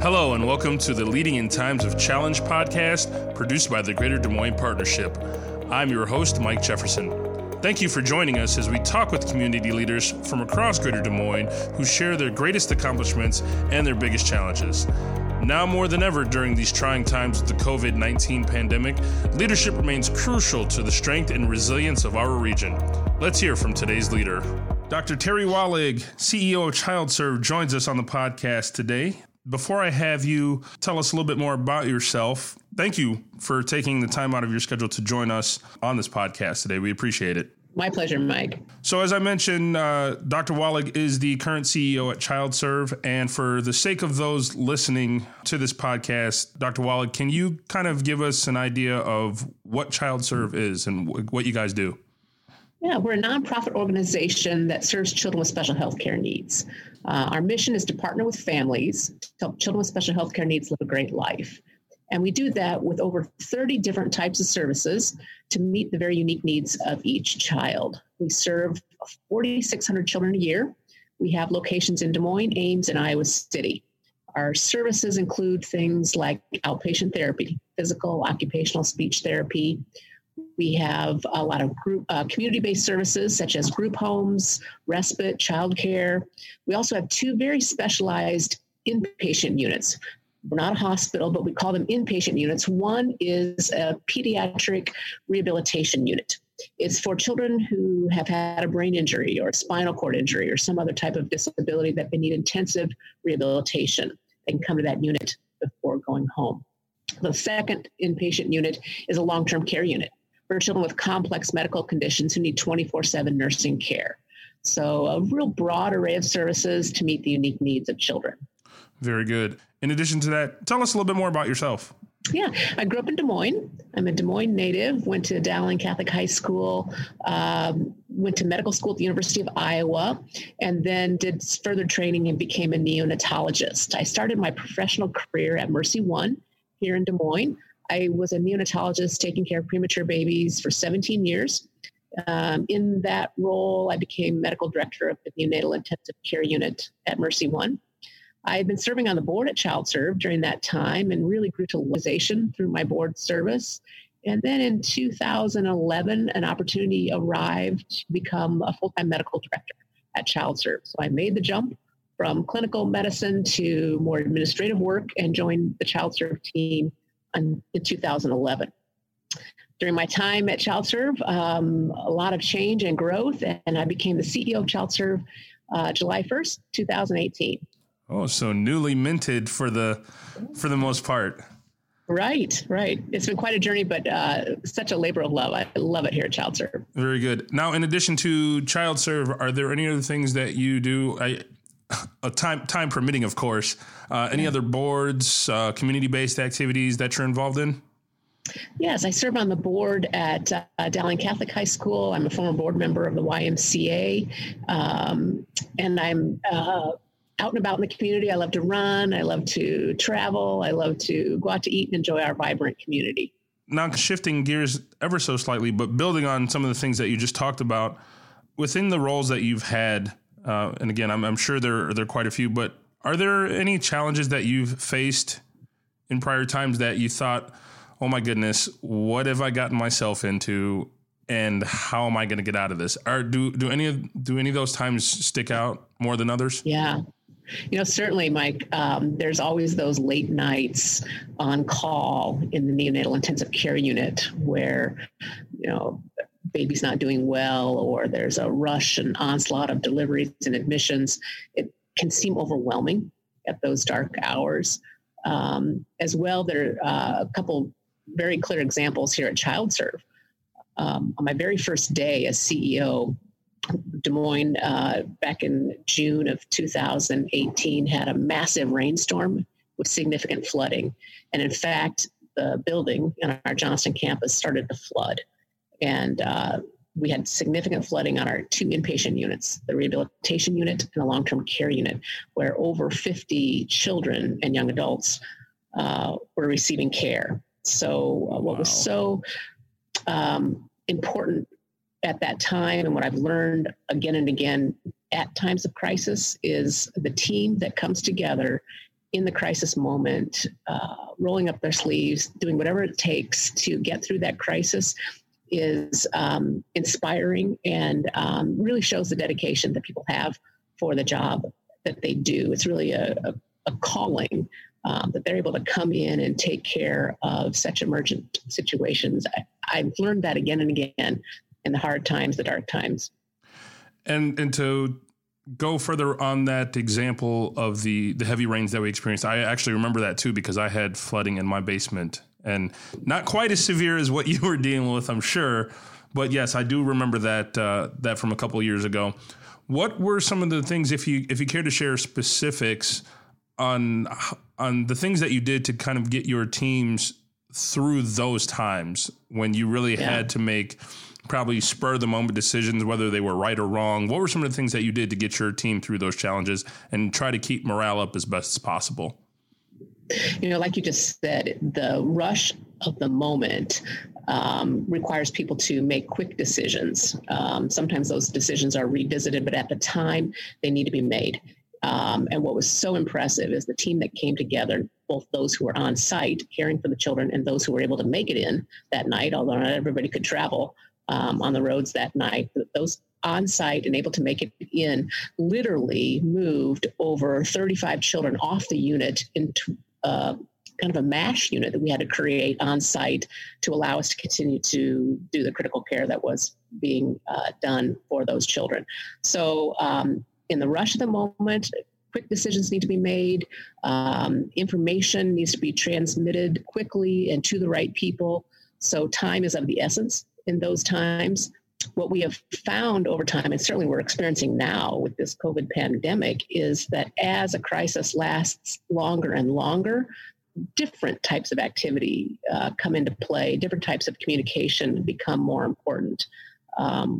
Hello and welcome to the Leading in Times of Challenge podcast, produced by the Greater Des Moines Partnership. I'm your host, Mike Jefferson. Thank you for joining us as we talk with community leaders from across Greater Des Moines who share their greatest accomplishments and their biggest challenges. Now more than ever during these trying times of the COVID-19 pandemic, leadership remains crucial to the strength and resilience of our region. Let's hear from today's leader. Dr. Terry Wahlig, CEO of ChildServe, joins us on the podcast today. Before I have you tell us a little bit more about yourself, thank you for taking the time out of your schedule to join us on this podcast today. We appreciate it. My pleasure, Mike. So as I mentioned, Dr. Wahlig is the current CEO at ChildServe. And for the sake of those listening to this podcast, Dr. Wahlig, can you kind of give us an idea of what ChildServe is and what you guys do? Yeah, we're a nonprofit organization that serves children with special health care needs. Our mission is to partner with families to help children with special health care needs live a great life. And we do that with over 30 different types of services to meet the very unique needs of each child. We serve 4,600 children a year. We have locations in Des Moines, Ames, and Iowa City. Our services include things like outpatient therapy, physical, occupational, speech therapy. We have a lot of group community-based services such as group homes, respite, childcare. We also have two very specialized inpatient units. We're not a hospital, but we call them inpatient units. One is a pediatric rehabilitation unit. It's for children who have had a brain injury or a spinal cord injury or some other type of disability that they need intensive rehabilitation. They can come to that unit before going home. The second inpatient unit is a long-term care unit for children with complex medical conditions who need 24/7 nursing care. So a real broad array of services to meet the unique needs of children. Very good. In addition to that, tell us a little bit more about yourself. Yeah, I grew up in Des Moines. I'm a Des Moines native, went to Dowling Catholic High School, went to medical school at the University of Iowa, and then did further training and became a neonatologist. I started my professional career at Mercy One here in Des Moines. I was a neonatologist taking care of premature babies for 17 years. In that role, I became medical director of the neonatal intensive care unit at Mercy One. I had been serving on the board at ChildServe during that time and really grew to organization through my board service. And then in 2011, an opportunity arrived to become a full-time medical director at ChildServe. So I made the jump from clinical medicine to more administrative work and joined the ChildServe team in 2011. During my time at ChildServe, a lot of change and growth, and I became the CEO of ChildServe July 1st, 2018. Oh, so newly minted for the most part. Right. It's been quite a journey, but such a labor of love. I love it here at ChildServe. Very good. Now, in addition to ChildServe, are there any other things that you do? Time permitting, of course. Any other boards, community-based activities that you're involved in? Yes, I serve on the board at Dowling Catholic High School. I'm a former board member of the YMCA, and I'm out and about in the community. I love to run. I love to travel. I love to go out to eat and enjoy our vibrant community. Now, shifting gears ever so slightly, but building on some of the things that you just talked about, within the roles that you've had, and again, I'm sure there are quite a few, but are there any challenges that you've faced in prior times that you thought, oh my goodness, what have I gotten myself into and how am I going to get out of this? Do any of those times stick out more than others? Yeah. You know, certainly, Mike, there's always those late nights on call in the neonatal intensive care unit where, you know, baby's not doing well, or there's a rush and onslaught of deliveries and admissions. It can seem overwhelming at those dark hours. As well, there are a couple very clear examples here at ChildServe. On my very first day as CEO, Des Moines, back in June of 2018, had a massive rainstorm with significant flooding. And in fact, the building on our Johnston campus started to flood. And we had significant flooding on our two inpatient units, the rehabilitation unit and the long-term care unit, where over 50 children and young adults were receiving care. So what was so important at that time, and what I've learned again and again at times of crisis, is the team that comes together in the crisis moment, rolling up their sleeves, doing whatever it takes to get through that crisis is inspiring and really shows the dedication that people have for the job that they do. It's really a calling that they're able to come in and take care of such emergent situations. I've learned that again and again in the hard times, the dark times. And to go further on that example of the heavy rains that we experienced, I actually remember that too, because I had flooding in my basement, and not quite as severe as what you were dealing with, I'm sure. But yes, I do remember that from a couple of years ago. What were some of the things, if you care to share specifics on the things that you did to kind of get your teams through those times when you really had to make probably spur the moment decisions, whether they were right or wrong? What were some of the things that you did to get your team through those challenges and try to keep morale up as best as possible? You know, like you just said, the rush of the moment requires people to make quick decisions. Sometimes those decisions are revisited, but at the time they need to be made. And what was so impressive is the team that came together, both those who were on site caring for the children and those who were able to make it in that night, although not everybody could travel on the roads that night. Those on site and able to make it in literally moved over 35 children off the unit into kind of a MASH unit that we had to create on site to allow us to continue to do the critical care that was being done for those children. So in the rush of the moment, quick decisions need to be made. Information needs to be transmitted quickly and to the right people. So time is of the essence in those times. What we have found over time, and certainly we're experiencing now with this COVID pandemic, is that as a crisis lasts longer and longer, different types of activity come into play. Different types of communication become more important.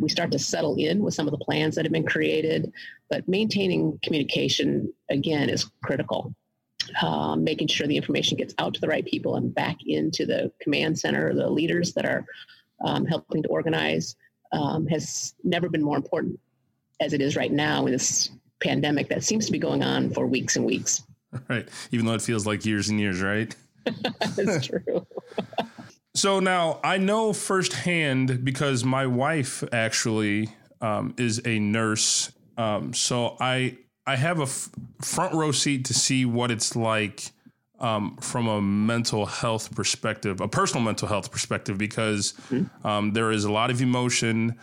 We start to settle in with some of the plans that have been created, but maintaining communication, again, is critical. Making sure the information gets out to the right people and back into the command center, the leaders that are helping to organize, has never been more important as it is right now in this pandemic that seems to be going on for weeks and weeks. Right. Even though it feels like years and years, right? That's true. So now I know firsthand because my wife actually is a nurse. So I have a front row seat to see what it's like from a mental health perspective, a personal mental health perspective, because there is a lot of emotion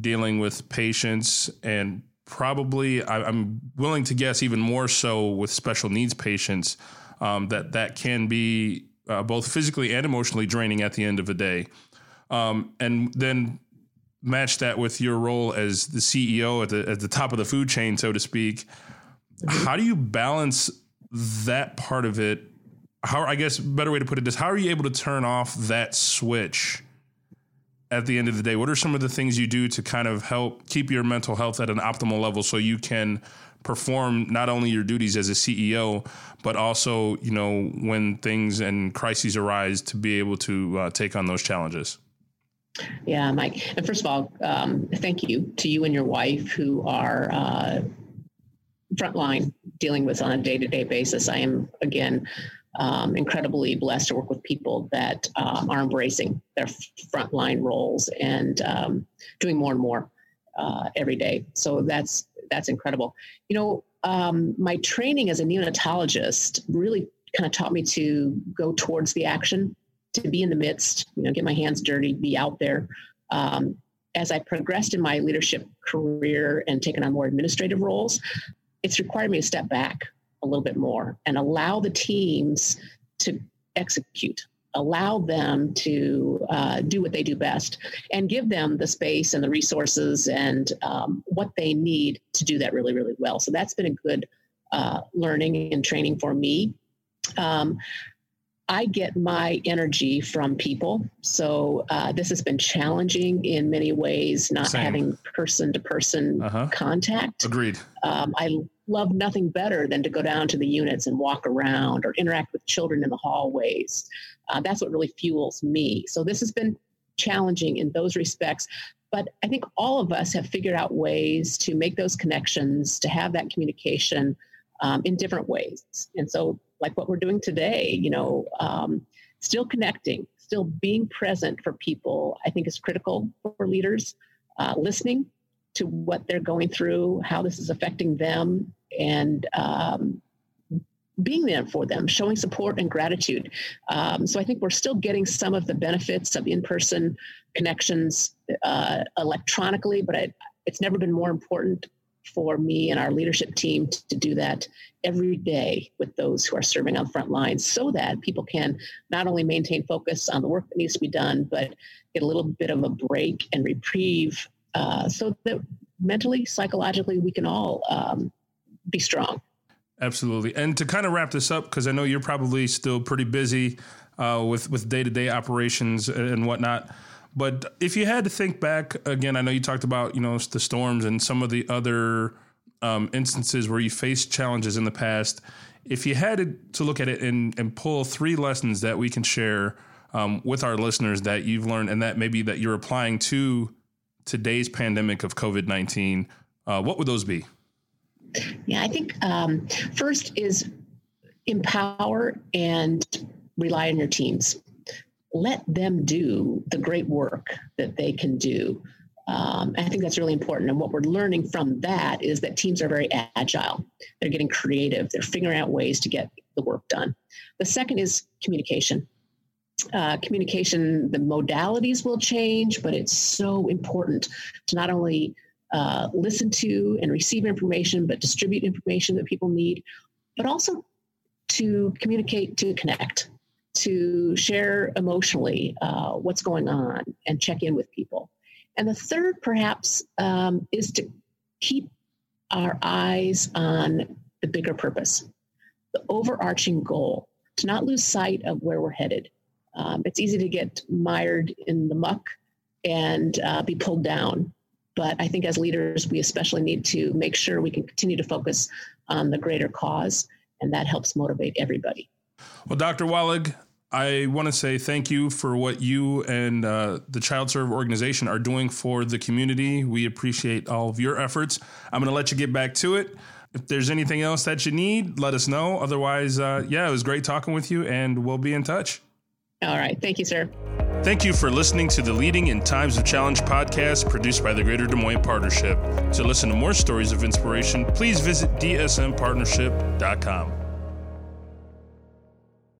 dealing with patients, and probably I'm willing to guess even more so with special needs patients, that can be both physically and emotionally draining at the end of the day. And then match that with your role as the CEO at the top of the food chain, so to speak. How do you balance that part of it? I guess a better way to put it is, how are you able to turn off that switch at the end of the day? What are some of the things you do to kind of help keep your mental health at an optimal level so you can perform not only your duties as a CEO, but also, you know, when things and crises arise, to be able to take on those challenges? Yeah, Mike. And first of all, thank you to you and your wife, who are frontline dealing with on a day-to-day basis. I am, again, incredibly blessed to work with people that are embracing their frontline roles and doing more and more every day. So that's incredible. You know, my training as a neonatologist really kind of taught me to go towards the action, to be in the midst, you know, get my hands dirty, be out there. As I progressed in my leadership career and taken on more administrative roles, it's required me to step back a little bit more and allow the teams to execute, allow them to do what they do best, and give them the space and the resources and what they need to do that really, really well. So that's been a good learning and training for me. I get my energy from people. So this has been challenging in many ways, not having person-to-person contact. Agreed. I love nothing better than to go down to the units and walk around or interact with children in the hallways. That's what really fuels me. So this has been challenging in those respects. But I think all of us have figured out ways to make those connections, to have that communication in different ways. And so like what we're doing today, still connecting, still being present for people, I think is critical for leaders, listening to what they're going through, how this is affecting them, and being there for them, showing support and gratitude. So I think we're still getting some of the benefits of in-person connections electronically, but it's never been more important for me and our leadership team to do that every day with those who are serving on the front lines, so that people can not only maintain focus on the work that needs to be done, but get a little bit of a break and reprieve, so that mentally, psychologically, we can all be strong. Absolutely. And to kind of wrap this up, because I know you're probably still pretty busy with day-to-day operations and whatnot, but if you had to think back again, I know you talked about, the storms and some of the other instances where you faced challenges in the past. If you had to look at it and pull three lessons that we can share with our listeners that you've learned and that maybe that you're applying to today's pandemic of COVID-19, what would those be? Yeah, I think first is empower and rely on your teams. Let them do the great work that they can do. I think that's really important. And what we're learning from that is that teams are very agile. They're getting creative. They're figuring out ways to get the work done. The second is communication. Communication, the modalities will change, but it's so important to not only listen to and receive information, but distribute information that people need, but also to communicate, to connect, to share emotionally what's going on and check in with people. And the third, perhaps, is to keep our eyes on the bigger purpose, the overarching goal, to not lose sight of where we're headed. It's easy to get mired in the muck and be pulled down. But I think as leaders, we especially need to make sure we can continue to focus on the greater cause, and that helps motivate everybody. Well, Dr. Wahlig, I want to say thank you for what you and the ChildServe organization are doing for the community. We appreciate all of your efforts. I'm going to let you get back to it. If there's anything else that you need, let us know. Otherwise, it was great talking with you, and we'll be in touch. All right. Thank you, sir. Thank you for listening to the Leading in Times of Challenge podcast produced by the Greater Des Moines Partnership. To listen to more stories of inspiration, please visit DSMPartnership.com.